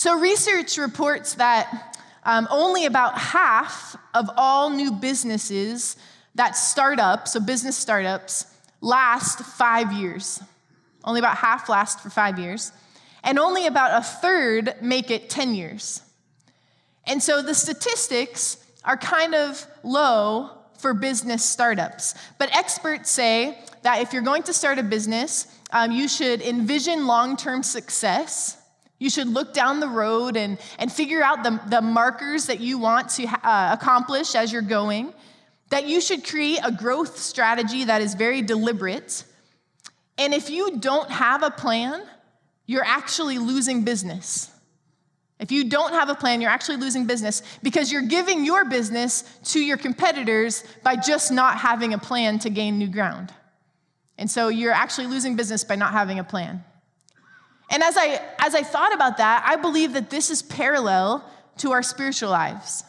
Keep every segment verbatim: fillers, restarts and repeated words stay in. So research reports that um, only about half of all new businesses that start up, so business startups, last five years. Only about half last for five years. And only about a third make it ten years. And so the statistics are kind of low for business startups. But experts say that if you're going to start a business, um, you should envision long-term success. You should look down the road and, and figure out the, the markers that you want to uh, accomplish as you're going. That you should create a growth strategy that is very deliberate. And if you don't have a plan, you're actually losing business. If you don't have a plan, you're actually losing business because you're giving your business to your competitors by just not having a plan to gain new ground. And so you're actually losing business by not having a plan. And as I, as I thought about that, I believe that this is parallel to our spiritual lives.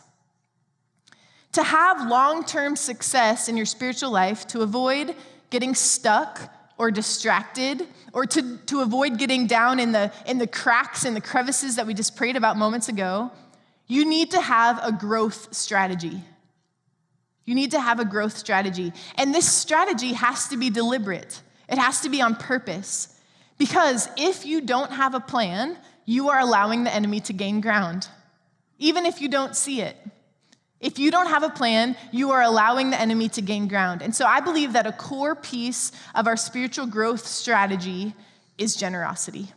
To have long-term success in your spiritual life, to avoid getting stuck or distracted, or to, to avoid getting down in the, in the cracks and the crevices that we just prayed about moments ago, you need to have a growth strategy. You need to have a growth strategy. And this strategy has to be deliberate. It has to be on purpose. Because if you don't have a plan, you are allowing the enemy to gain ground, even if you don't see it. If you don't have a plan, you are allowing the enemy to gain ground. And so I believe that a core piece of our spiritual growth strategy is generosity.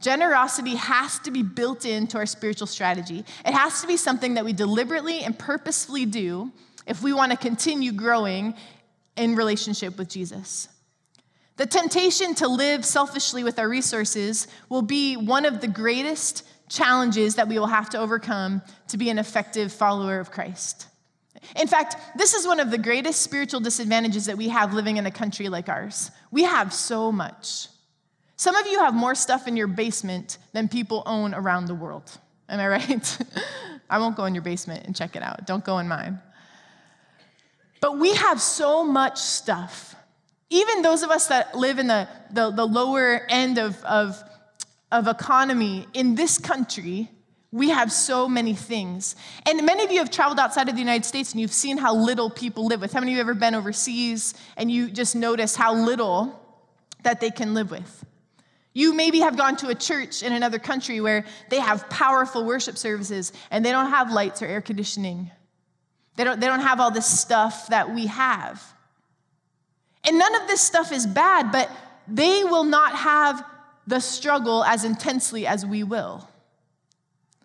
Generosity has to be built into our spiritual strategy. It has to be something that we deliberately and purposefully do if we want to continue growing in relationship with Jesus. The temptation to live selfishly with our resources will be one of the greatest challenges that we will have to overcome to be an effective follower of Christ. In fact, this is one of the greatest spiritual disadvantages that we have living in a country like ours. We have so much. Some of you have more stuff in your basement than people own around the world. Am I right? I won't go in your basement and check it out. Don't go in mine. But we have so much stuff. Even those of us that live in the, the, the lower end of, of of economy in this country, we have so many things. And many of you have traveled outside of the United States and you've seen how little people live with. How many of you have ever been overseas and you just notice how little that they can live with? You maybe have gone to a church in another country where they have powerful worship services and they don't have lights or air conditioning. They don't, they don't have all this stuff that we have. And none of this stuff is bad, but they will not have the struggle as intensely as we will.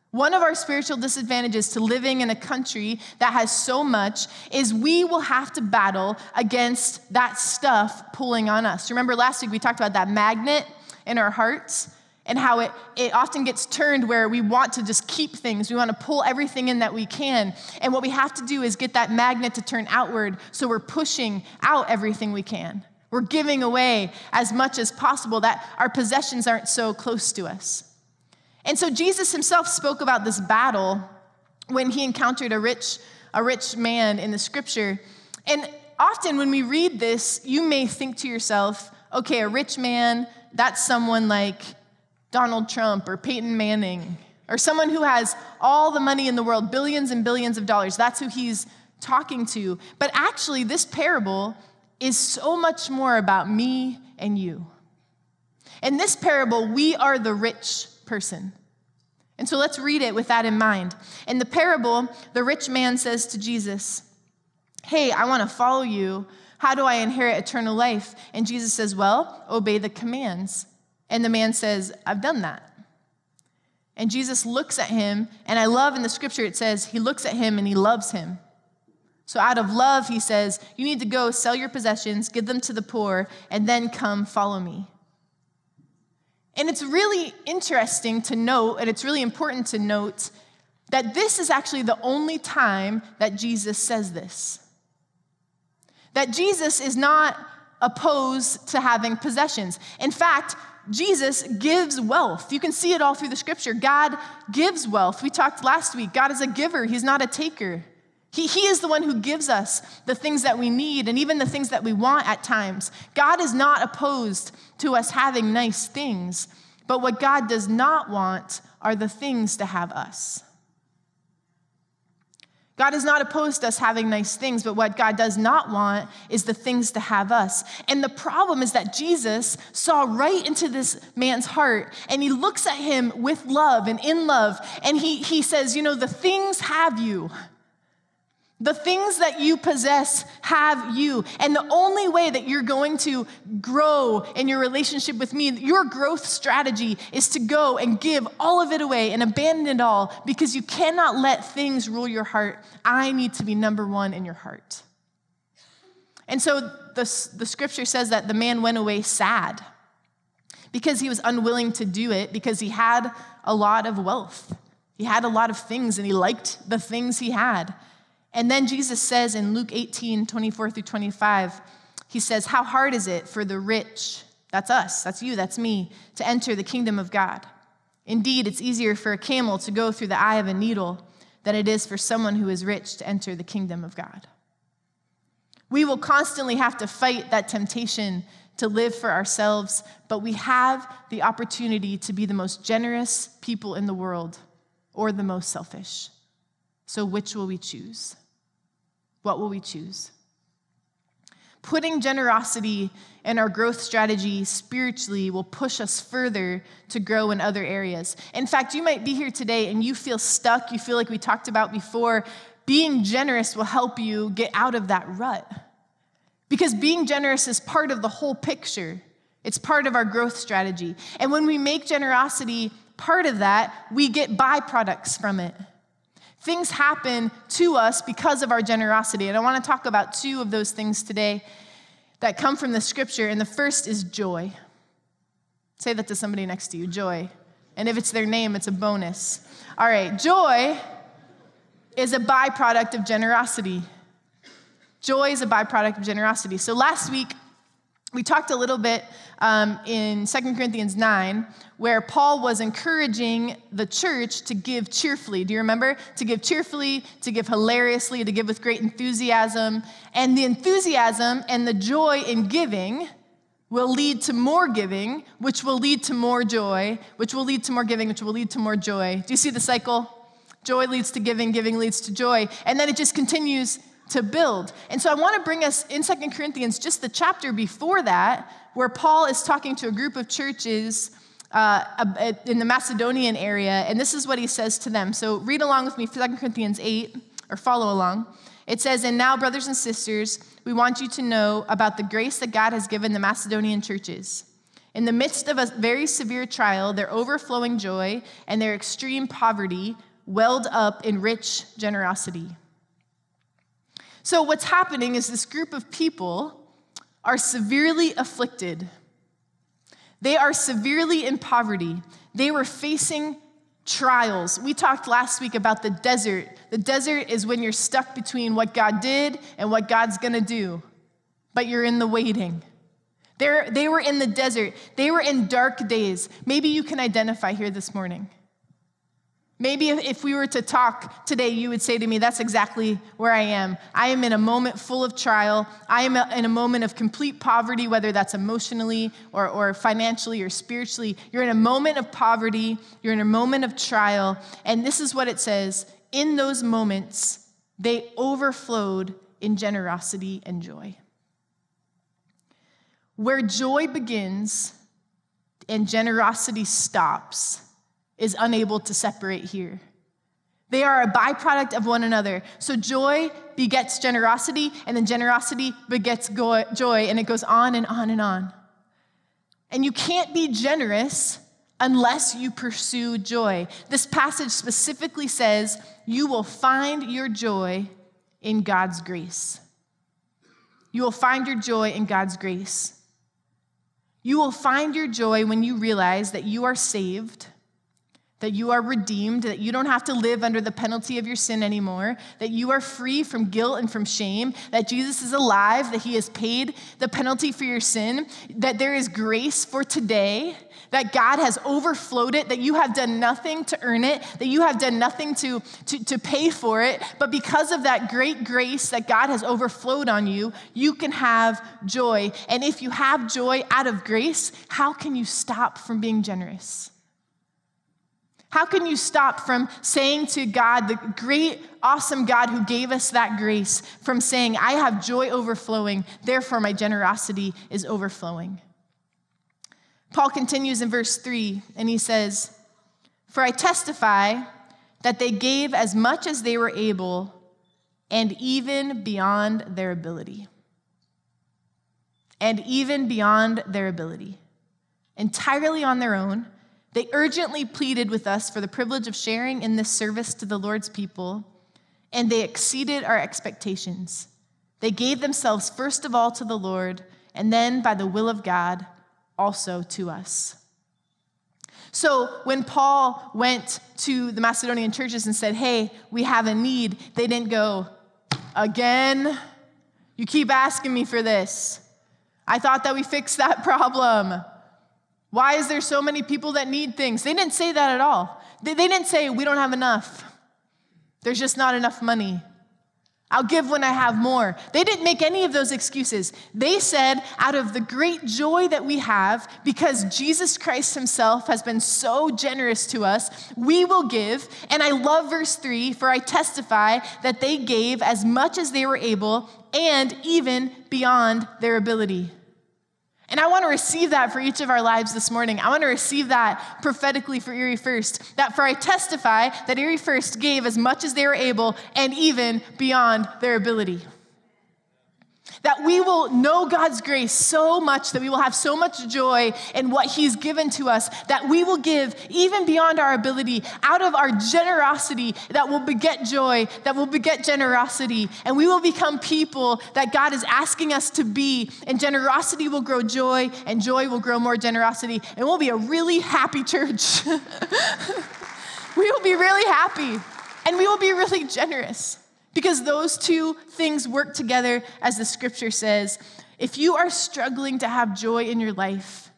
One of our spiritual disadvantages to living in a country that has so much is we will have to battle against that stuff pulling on us. Remember last week we talked about that magnet in our hearts and how it, it often gets turned where we want to just keep things. We want to pull everything in that we can. And what we have to do is get that magnet to turn outward so we're pushing out everything we can. We're giving away as much as possible that our possessions aren't so close to us. And so Jesus himself spoke about this battle when he encountered a rich, a rich man in the scripture. And often when we read this, you may think to yourself, okay, a rich man, that's someone like Donald Trump or Peyton Manning or someone who has all the money in the world, billions and billions of dollars. That's who he's talking to. But actually, this parable is so much more about me and you. In this parable, we are the rich person. And so let's read it with that in mind. In the parable, the rich man says to Jesus, hey, I want to follow you. How do I inherit eternal life? And Jesus says, well, obey the commands. And the man says, I've done that. And Jesus looks at him, and I love in the scripture it says, he looks at him and he loves him. So out of love, he says, you need to go sell your possessions, give them to the poor, and then come follow me. And it's really interesting to note, and it's really important to note, that this is actually the only time that Jesus says this. That Jesus is not opposed to having possessions. In fact, Jesus gives wealth. You can see it all through the scripture. God gives wealth. We talked last week. God is a giver. He's not a taker. He, he is the one who gives us the things that we need and even the things that we want at times. God is not opposed to us having nice things, But what God does not want are the things to have us. God is not opposed to us having nice things, but what God does not want is the things to have us. And the problem is that Jesus saw right into this man's heart, and he looks at him with love and in love, and he, he says, you know, the things have you. The things that you possess have you. And the only way that you're going to grow in your relationship with me, your growth strategy, is to go and give all of it away and abandon it all, because you cannot let things rule your heart. I need to be number one in your heart. And so the, the scripture says that the man went away sad because he was unwilling to do it, because he had a lot of wealth. He had a lot of things, and he liked the things he had. And then Jesus says in Luke eighteen, twenty-four through twenty-five, he says, how hard is it for the rich, that's us, that's you, that's me, to enter the kingdom of God? Indeed, it's easier for a camel to go through the eye of a needle than it is for someone who is rich to enter the kingdom of God. We will constantly have to fight that temptation to live for ourselves, but we have the opportunity to be the most generous people in the world or the most selfish. So which will we choose? What will we choose? Putting generosity in our growth strategy spiritually will push us further to grow in other areas. In fact, you might be here today and you feel stuck. You feel like we talked about before. Being generous will help you get out of that rut, because being generous is part of the whole picture. It's part of our growth strategy. And when we make generosity part of that, we get byproducts from it. Things happen to us because of our generosity. And I want to talk about two of those things today that come from the scripture. And the first is joy. Say that to somebody next to you, joy. And if it's their name, it's a bonus. All right, joy is a byproduct of generosity. Joy is a byproduct of generosity. So last week, we talked a little bit um, in Second Corinthians nine, where Paul was encouraging the church to give cheerfully. Do you remember? To give cheerfully, to give hilariously, to give with great enthusiasm. And the enthusiasm and the joy in giving will lead to more giving, which will lead to more joy, which will lead to more giving, which will lead to more joy. Do you see the cycle? Joy leads to giving, giving leads to joy. And then it just continues to build. And so I want to bring us in Second Corinthians, just the chapter before that, where Paul is talking to a group of churches Uh, in the Macedonian area, and this is what he says to them. So read along with me, Second Corinthians eight, or follow along. It says, and now, brothers and sisters, we want you to know about the grace that God has given the Macedonian churches. In the midst of a very severe trial, their overflowing joy and their extreme poverty welled up in rich generosity. So what's happening is this group of people are severely afflicted. They are severely in poverty. They were facing trials. We talked last week about the desert. The desert is when you're stuck between what God did and what God's going to do, but you're in the waiting. They're, they were in the desert. They were in dark days. Maybe you can identify here this morning. Maybe if, if we were to talk today, you would say to me, that's exactly where I am. I am in a moment full of trial. I am in a moment of complete poverty, whether that's emotionally or, or financially or spiritually. You're in a moment of poverty. You're in a moment of trial. And this is what it says. In those moments, they overflowed in generosity and joy. Where joy begins and generosity stops is unable to separate here. They are a byproduct of one another. So joy begets generosity, and then generosity begets go- joy, and it goes on and on and on. And you can't be generous unless you pursue joy. This passage specifically says, you will find your joy in God's grace. You will find your joy in God's grace. You will find your joy when you realize that you are saved, that you are redeemed, that you don't have to live under the penalty of your sin anymore, that you are free from guilt and from shame, that Jesus is alive, that he has paid the penalty for your sin, that there is grace for today, that God has overflowed it, that you have done nothing to earn it, that you have done nothing to, to, to pay for it, but because of that great grace that God has overflowed on you, you can have joy. And if you have joy out of grace, how can you stop from being generous? How can you stop from saying to God, the great, awesome God who gave us that grace, from saying, I have joy overflowing, therefore my generosity is overflowing? Paul continues in verse three, and he says, for I testify that they gave as much as they were able and even beyond their ability. And even beyond their ability. Entirely on their own, they urgently pleaded with us for the privilege of sharing in this service to the Lord's people, and they exceeded our expectations. They gave themselves first of all to the Lord, and then by the will of God, also to us. So when Paul went to the Macedonian churches and said, hey, we have a need, they didn't go, again? You keep asking me for this. I thought that we fixed that problem. Why is there so many people that need things? They didn't say that at all. They, they didn't say, we don't have enough. There's just not enough money. I'll give when I have more. They didn't make any of those excuses. They said, out of the great joy that we have, because Jesus Christ himself has been so generous to us, we will give. And I love verse three, for I testify that they gave as much as they were able and even beyond their ability. And I want to receive that for each of our lives this morning. I want to receive that prophetically for Erie First, that for I testify that Erie First gave as much as they were able and even beyond their ability. That we will know God's grace so much that we will have so much joy in what he's given to us, that we will give even beyond our ability, out of our generosity that will beget joy, that will beget generosity, and we will become people that God is asking us to be, and generosity will grow joy, and joy will grow more generosity, and we'll be a really happy church. We will be really happy, and we will be really generous. Because those two things work together, as the scripture says. If you are struggling to have joy in your life,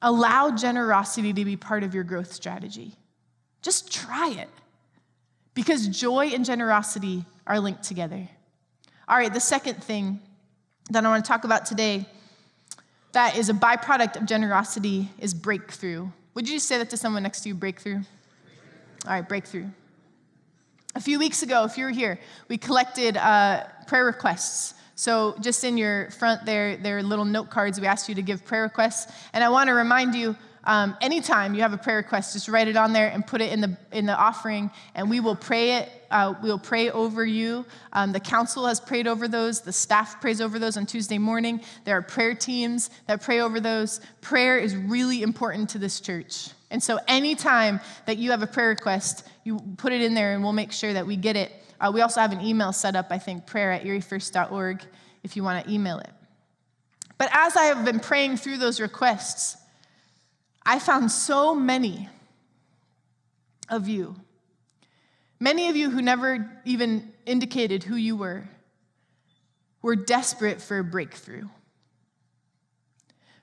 allow generosity to be part of your growth strategy. Just try it. Because joy and generosity are linked together. All right, the second thing that I want to talk about today that is a byproduct of generosity is breakthrough. Would you just say that to someone next to you, breakthrough? All right, breakthrough. A few weeks ago, if you were here, we collected uh, prayer requests. So just in your front there, there are little note cards. We asked you to give prayer requests. And I want to remind you, um, anytime you have a prayer request, just write it on there and put it in the in the offering, and we will pray it. Uh, we'll pray over you. Um, the council has prayed over those. The staff prays over those on Tuesday morning. There are prayer teams that pray over those. Prayer is really important to this church. And so anytime that you have a prayer request, you put it in there and we'll make sure that we get it. Uh, we also have an email set up, I think, prayer at erie first dot org if you want to email it. But as I have been praying through those requests, I found so many of you, many of you who never even indicated who you were, were desperate for a breakthrough.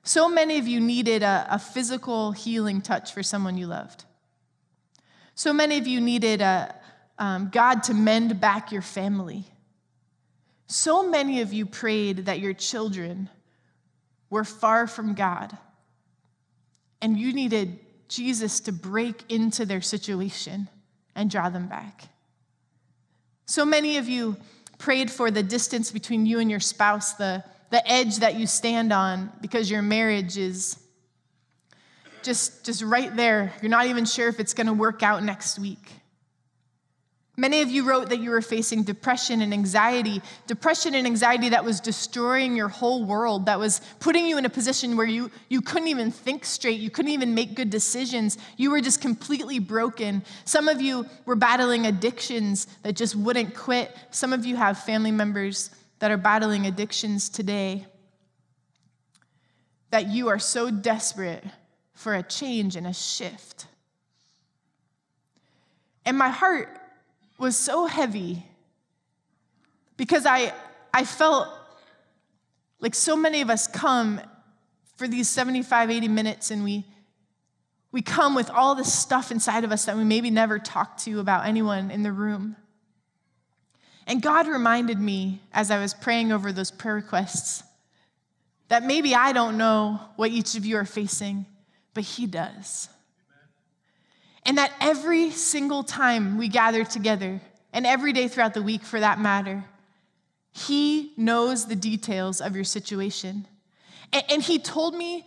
So many of you needed a, a physical healing touch for someone you loved. So many of you needed a, um, God to mend back your family. So many of you prayed that your children were far from God, and you needed Jesus to break into their situation and draw them back. So many of you prayed for the distance between you and your spouse, the the edge that you stand on because your marriage is just, just right there. You're not even sure if it's going to work out next week. Many of you wrote that you were facing depression and anxiety, depression and anxiety that was destroying your whole world, that was putting you in a position where you, you couldn't even think straight, you couldn't even make good decisions, you were just completely broken. Some of you were battling addictions that just wouldn't quit. Some of you have family members that are battling addictions today, that you are so desperate for a change and a shift And my heart was so heavy because I, I felt like so many of us come for these seventy-five, eighty minutes and we we come with all this stuff inside of us that we maybe never talked to about anyone in the room. And God reminded me as I was praying over those prayer requests that maybe I don't know what each of you are facing, but He does. And that every single time we gather together, and every day throughout the week for that matter, He knows the details of your situation. And, and He told me,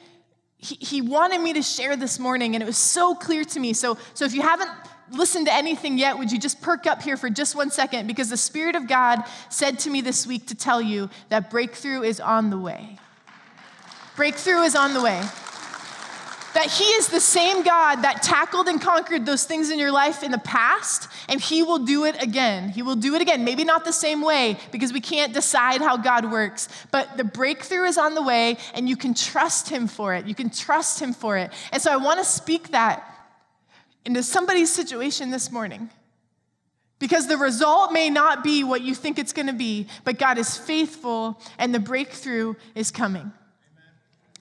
he, he wanted me to share this morning, and it was so clear to me. So, so if you haven't listened to anything yet, would you just perk up here for just one second? Because the Spirit of God said to me this week to tell you that breakthrough is on the way. Breakthrough is on the way. That He is the same God that tackled and conquered those things in your life in the past, and He will do it again. He will do it again. Maybe not the same way, because we can't decide how God works, but the breakthrough is on the way, and you can trust Him for it. You can trust Him for it. And so I want to speak that into somebody's situation this morning, because the result may not be what you think it's going to be, but God is faithful, and the breakthrough is coming. Amen.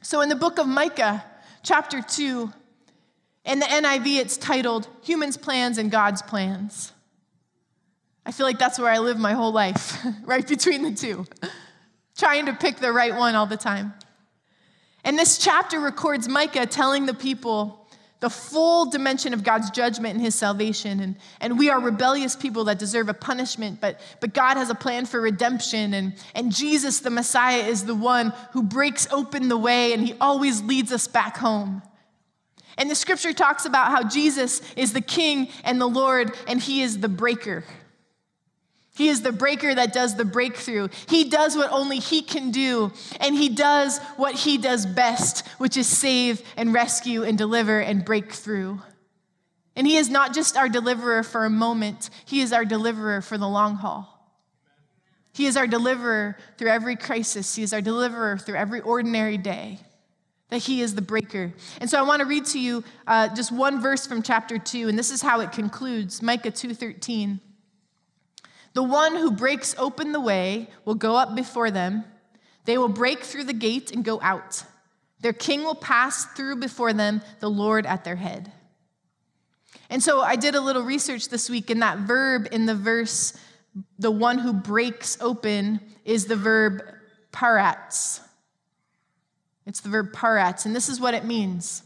So in the book of Micah, chapter two, in the N I V, it's titled, Humans' Plans and God's Plans. I feel like that's where I live my whole life, right between the two, trying to pick the right one all the time. And this chapter records Micah telling the people the full dimension of God's judgment and His salvation. And, and we are rebellious people that deserve a punishment, but, but God has a plan for redemption. And, and Jesus, the Messiah, is the one who breaks open the way, and He always leads us back home. And the scripture talks about how Jesus is the King and the Lord, and He is the breaker. He is the breaker that does the breakthrough. He does what only He can do, and He does what He does best, which is save and rescue and deliver and break through. And He is not just our deliverer for a moment. He is our deliverer for the long haul. He is our deliverer through every crisis. He is our deliverer through every ordinary day, that He is the breaker. And so I want to read to you uh, just one verse from chapter two, and this is how it concludes, Micah two thirteen. The one who breaks open the way will go up before them. They will break through the gate and go out. Their king will pass through before them, the Lord at their head. And so I did a little research this week, and that verb in the verse, the one who breaks open, is the verb paratz. It's the verb paratz, and this is what it means.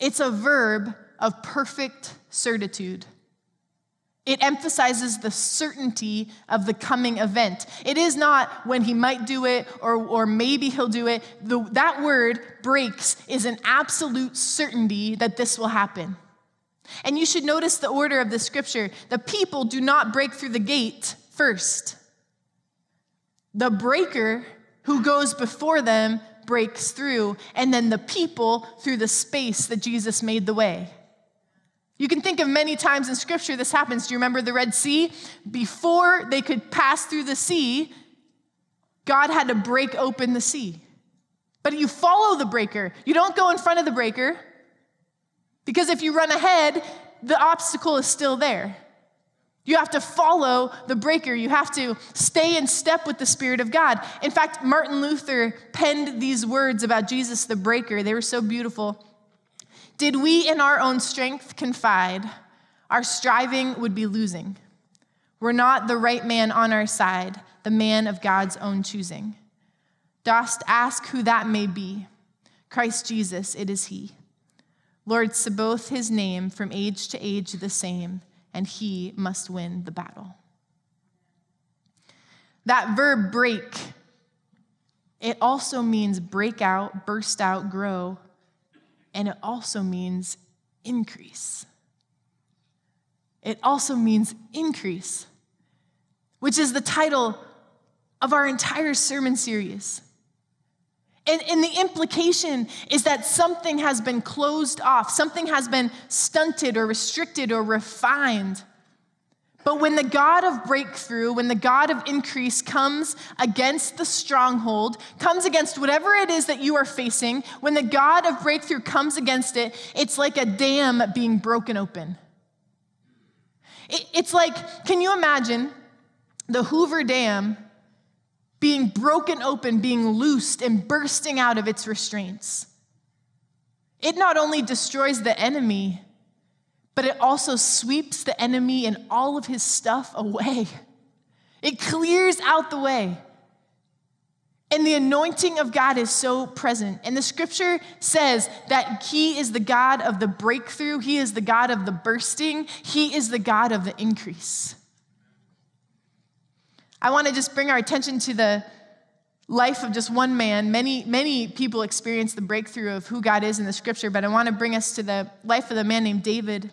It's a verb of perfect certitude. It emphasizes the certainty of the coming event. It is not when He might do it or, or maybe He'll do it. The, that word, breaks, is an absolute certainty that this will happen. And you should notice the order of the scripture. The people do not break through the gate first. The breaker who goes before them breaks through, and then the people through the space that Jesus made the way. You can think of many times in Scripture this happens. Do you remember the Red Sea? Before they could pass through the sea, God had to break open the sea. But you follow the breaker. You don't go in front of the breaker, because if you run ahead, the obstacle is still there. You have to follow the breaker. You have to stay in step with the Spirit of God. In fact, Martin Luther penned these words about Jesus the breaker. They were so beautiful. Did we in our own strength confide, our striving would be losing. We're not the right man on our side, the man of God's own choosing. Dost ask who that may be. Christ Jesus, it is He. Lord, Sabaoth His name, from age to age the same, and He must win the battle. That verb break, it also means break out, burst out, grow. And it also means increase. It also means increase, which is the title of our entire sermon series. And, and the implication is that something has been closed off, something has been stunted or restricted or refined. But when the God of breakthrough, when the God of increase comes against the stronghold, comes against whatever it is that you are facing, when the God of breakthrough comes against it, it's like a dam being broken open. It's like, can you imagine the Hoover Dam being broken open, being loosed and bursting out of its restraints? It not only destroys the enemy, but it also sweeps the enemy and all of his stuff away. It clears out the way. And the anointing of God is so present. And the scripture says that he is the God of the breakthrough. He is the God of the bursting. He is the God of the increase. I want to just bring our attention to the life of just one man. Many, many people experience the breakthrough of who God is in the scripture, but I want to bring us to the life of the man named David.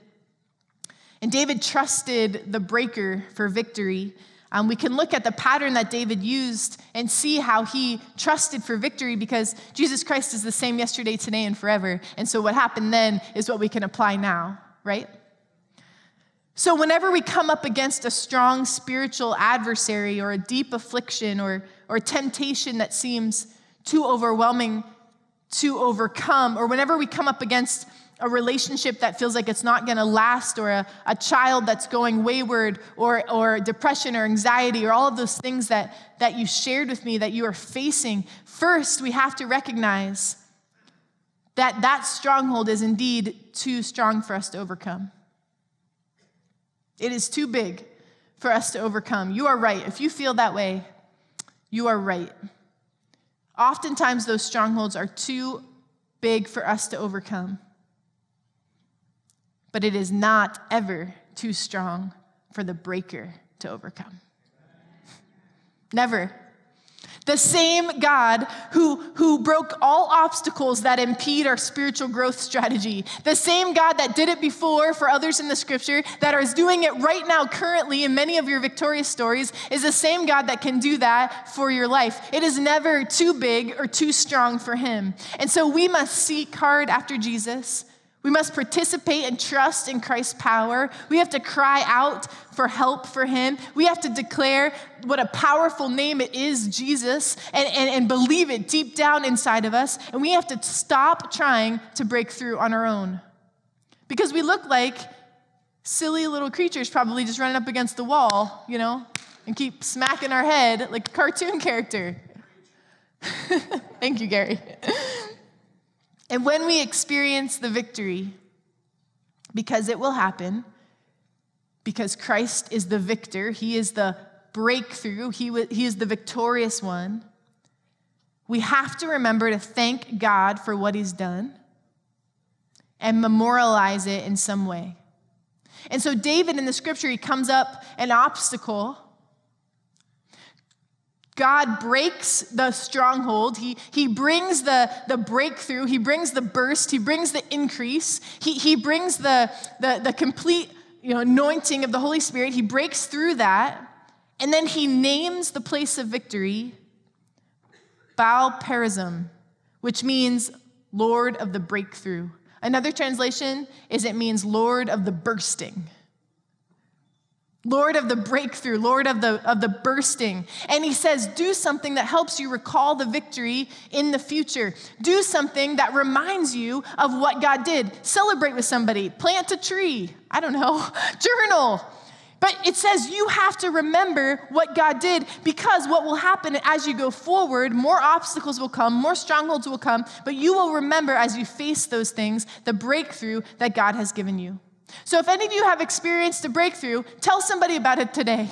And David trusted the breaker for victory. Um, we can look at the pattern that David used and see how he trusted for victory, because Jesus Christ is the same yesterday, today, and forever. And so what happened then is what we can apply now, right? So whenever we come up against a strong spiritual adversary or a deep affliction or, or temptation that seems too overwhelming to overcome, or whenever we come up against a relationship that feels like it's not going to last, or a, a child that's going wayward, or, or depression or anxiety, or all of those things that, that you shared with me that you are facing, first we have to recognize that that stronghold is indeed too strong for us to overcome. It is too big for us to overcome. You are right. If you feel that way, you are right. Oftentimes those strongholds are too big for us to overcome. But it is not ever too strong for the breaker to overcome. Never. The same God who, who broke all obstacles that impede our spiritual growth strategy, the same God that did it before for others in the scripture, that is doing it right now currently in many of your victorious stories, is the same God that can do that for your life. It is never too big or too strong for him. And so we must seek hard after Jesus. We must participate and trust in Christ's power. We have to cry out for help for him. We have to declare what a powerful name it is, Jesus, and, and, and believe it deep down inside of us. And we have to stop trying to break through on our own, because we look like silly little creatures probably just running up against the wall, you know, and keep smacking our head like a cartoon character. Thank you, Gary. And when we experience the victory, because it will happen, because Christ is the victor, he is the breakthrough, he, w- he is the victorious one, we have to remember to thank God for what he's done and memorialize it in some way. And so David in the scripture, he comes up an obstacle. God breaks the stronghold. He, he brings the, the breakthrough. He brings the burst. He brings the increase. He, he brings the, the, the complete, you know, anointing of the Holy Spirit. He breaks through that. And then he names the place of victory Baal Perazim, which means Lord of the breakthrough. Another translation is it means Lord of the bursting. Lord of the breakthrough, Lord of the of the bursting. And he says, do something that helps you recall the victory in the future. Do something that reminds you of what God did. Celebrate with somebody. Plant a tree. I don't know. Journal. But it says you have to remember what God did, because what will happen as you go forward, more obstacles will come, more strongholds will come, but you will remember as you face those things, the breakthrough that God has given you. So if any of you have experienced a breakthrough, tell somebody about it today.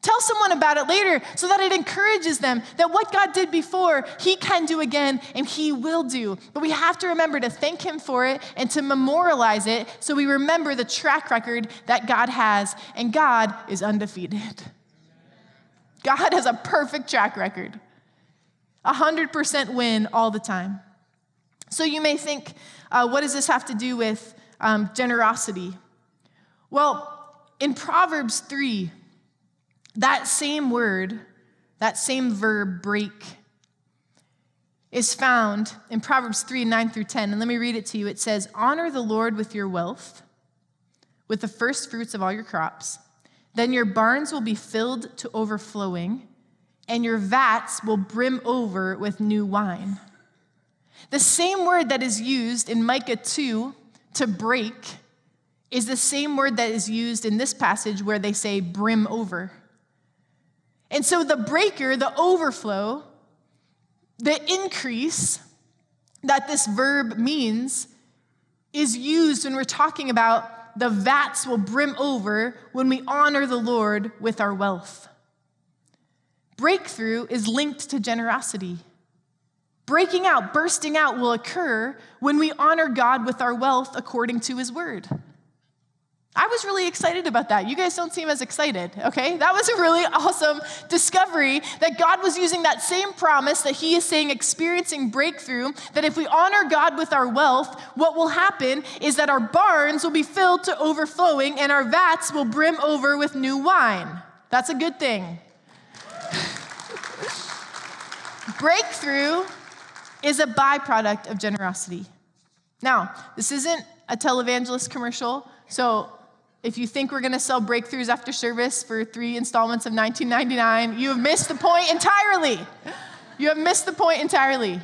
Tell someone about it later so that it encourages them that what God did before, he can do again and he will do. But we have to remember to thank him for it and to memorialize it so we remember the track record that God has. And God is undefeated. God has a perfect track record. one hundred percent win all the time. So you may think, uh, what does this have to do with Um, generosity? Well, in Proverbs three, that same word, that same verb, break, is found in Proverbs three, nine through ten. And let me read it to you. It says, honor the Lord with your wealth, with the first fruits of all your crops. Then your barns will be filled to overflowing, and your vats will brim over with new wine. The same word that is used in Micah two, to break, is the same word that is used in this passage where they say brim over. And so the breaker, the overflow, the increase that this verb means is used when we're talking about the vats will brim over when we honor the Lord with our wealth. Breakthrough is linked to generosity. Breaking out, bursting out will occur when we honor God with our wealth according to his word. I was really excited about that. You guys don't seem as excited, okay? That was a really awesome discovery that God was using that same promise that he is saying experiencing breakthrough, that if we honor God with our wealth, what will happen is that our barns will be filled to overflowing and our vats will brim over with new wine. That's a good thing. Breakthrough is a byproduct of generosity. Now, this isn't a televangelist commercial, so if you think we're going to sell breakthroughs after service for three installments of nineteen ninety-nine, you have missed the point entirely. You have missed the point entirely.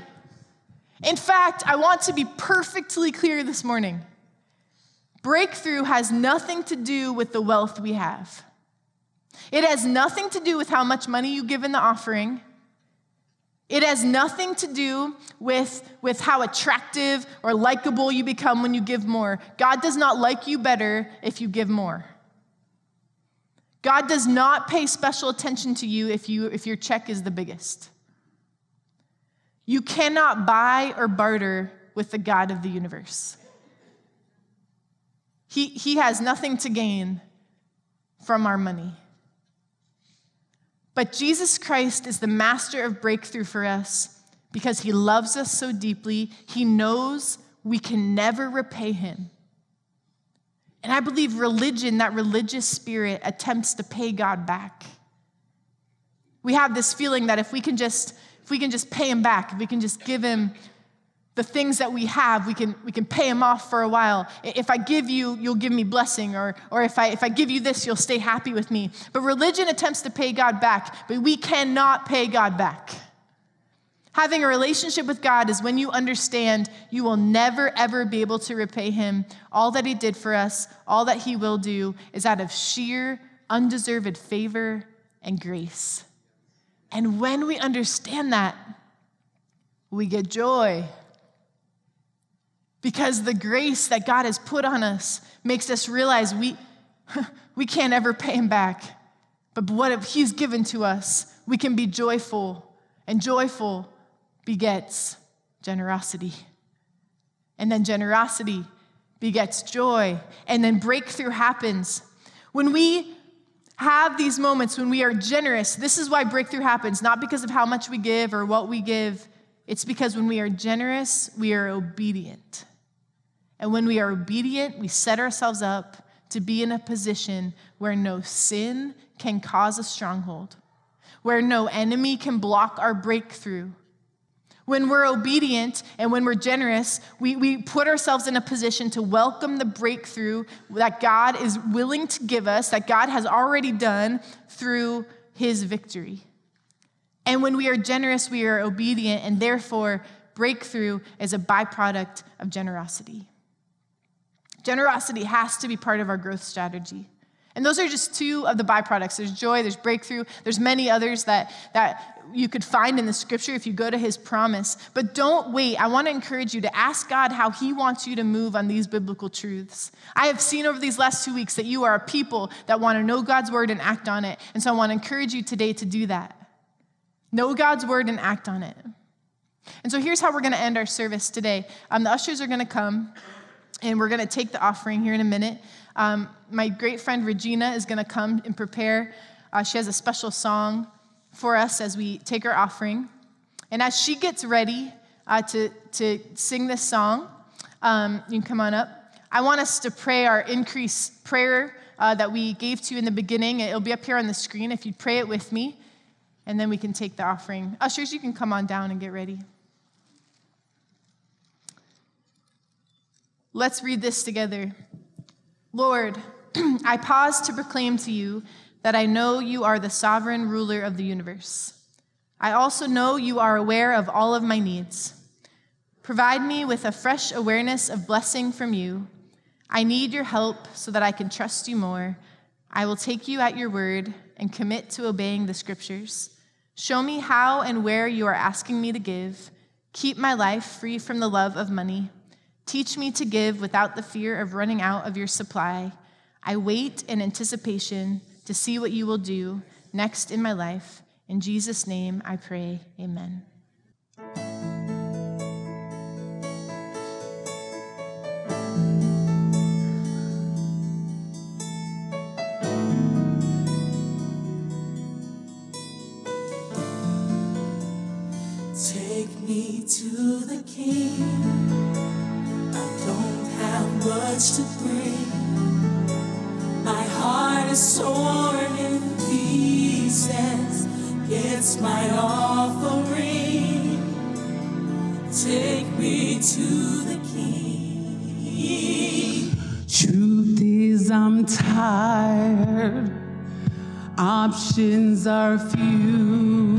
In fact, I want to be perfectly clear this morning. Breakthrough has nothing to do with the wealth we have. It has nothing to do with how much money you give in the offering. It has nothing to do with, with how attractive or likable you become when you give more. God does not like you better if you give more. God does not pay special attention to you if, you if your check is the biggest. You cannot buy or barter with the God of the universe. He, he has nothing to gain from our money. But Jesus Christ is the master of breakthrough for us because he loves us so deeply. He knows we can never repay him. And I believe religion, that religious spirit, attempts to pay God back. We have this feeling that if we can just, if we can just pay him back, if we can just give him the things that we have, we can we can pay him off for a while. If I give you, you'll give me blessing, or or if I if I give you this, you'll stay happy with me. But religion attempts to pay God back, but we cannot pay God back. Having a relationship with God is when you understand you will never, ever be able to repay him. All that he did for us, all that he will do is out of sheer, undeserved favor and grace. And when we understand that, we get joy. Because the grace that God has put on us makes us realize we, we can't ever pay him back. But what if he's given to us, we can be joyful. And joyful begets generosity. And then generosity begets joy. And then breakthrough happens. When we have these moments when we are generous, this is why breakthrough happens, not because of how much we give or what we give. It's because when we are generous, we are obedient. And when we are obedient, we set ourselves up to be in a position where no sin can cause a stronghold, where no enemy can block our breakthrough. When we're obedient and when we're generous, we, we put ourselves in a position to welcome the breakthrough that God is willing to give us, that God has already done through his victory. And when we are generous, we are obedient, and therefore breakthrough is a byproduct of generosity. Generosity has to be part of our growth strategy. And those are just two of the byproducts. There's joy, there's breakthrough, there's many others that, that you could find in the scripture if you go to his promise. But don't wait. I want to encourage you to ask God how he wants you to move on these biblical truths. I have seen over these last two weeks that you are a people that want to know God's word and act on it. And so I want to encourage you today to do that. Know God's word and act on it. And so here's how we're going to end our service today. Um, the ushers are going to come, and we're going to take the offering here in a minute. Um, my great friend Regina is going to come and prepare. Uh, she has a special song for us as we take our offering. And as she gets ready uh, to, to sing this song, um, you can come on up. I want us to pray our increase prayer uh, that we gave to you in the beginning. It'll be up here on the screen if you pray it with me. And then we can take the offering. Ushers, you can come on down and get ready. Let's read this together. Lord, I pause to proclaim to you that I know you are the sovereign ruler of the universe. I also know you are aware of all of my needs. Provide me with a fresh awareness of blessing from you. I need your help so that I can trust you more. I will take you at your word and commit to obeying the scriptures. Show me how and where you are asking me to give. Keep my life free from the love of money. Teach me to give without the fear of running out of your supply. I wait in anticipation to see what you will do next in my life. In Jesus' name I pray, amen. To the King, I don't have much to bring. My heart is torn in pieces. It's my offering. Take me to the King. Truth is, I'm tired. Options are few.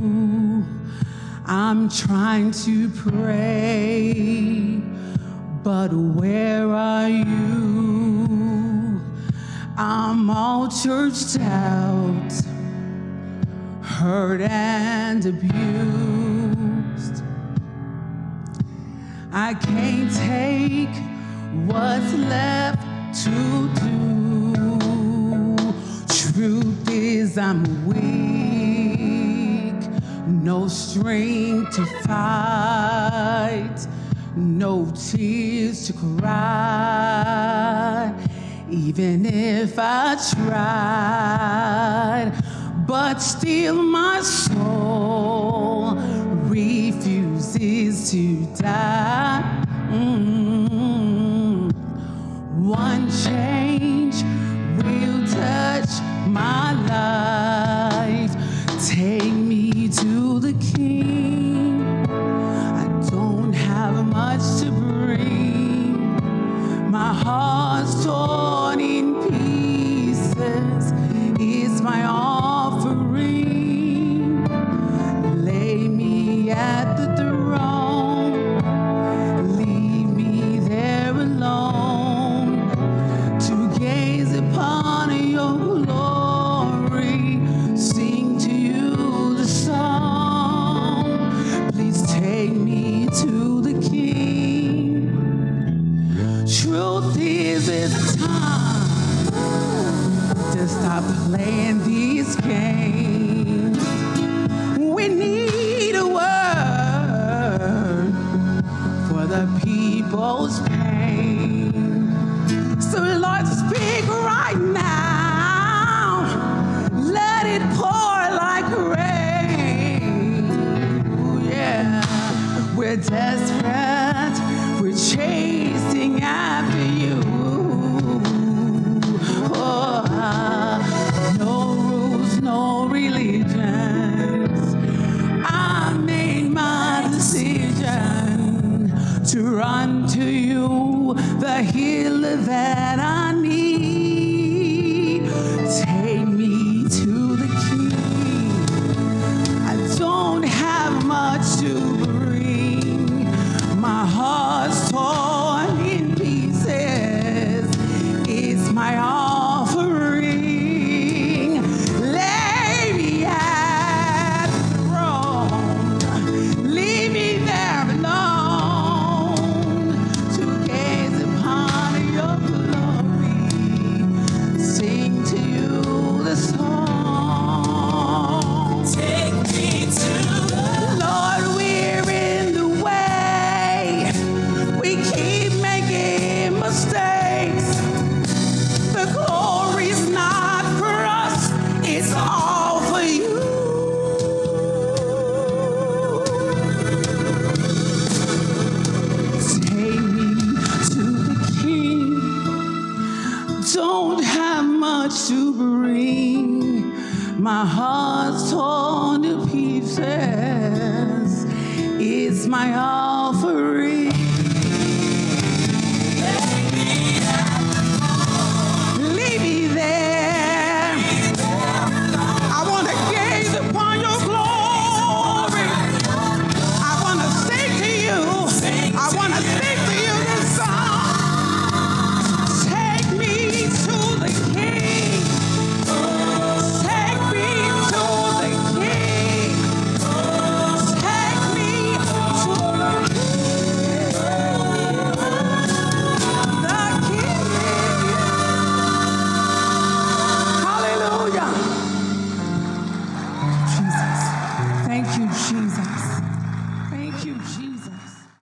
I'm trying to pray, but where are you? I'm all churched out, hurt and abused. I can't take what's left to do. Truth is, I'm weak. No strength to fight, no tears to cry, even if I tried. But still my soul refuses to die. Mm-hmm. One change will touch my life. Take me to the King. I don't have much to bring. My heart's torn in pieces. It's my offering. Lay me at the throne. Leave me there alone to gaze upon your glory. Take me to the King. Truth is, it's time to stop playing these games. We need a word for the people's pain. So Lord, speak right now. Let it pour like rain. Yeah. We're desperate, we're chasing after you. Oh, uh, no rules, no religions. I made my decision to run to you, the healer that I need. Take me to the King. I don't have much to my heart's torn in pieces. It's my offering. Lay me at the throne. Leave me there alone to gaze upon your glory. Sing to you the song. Take me to to bring. My heart's torn to pieces. It's my offering.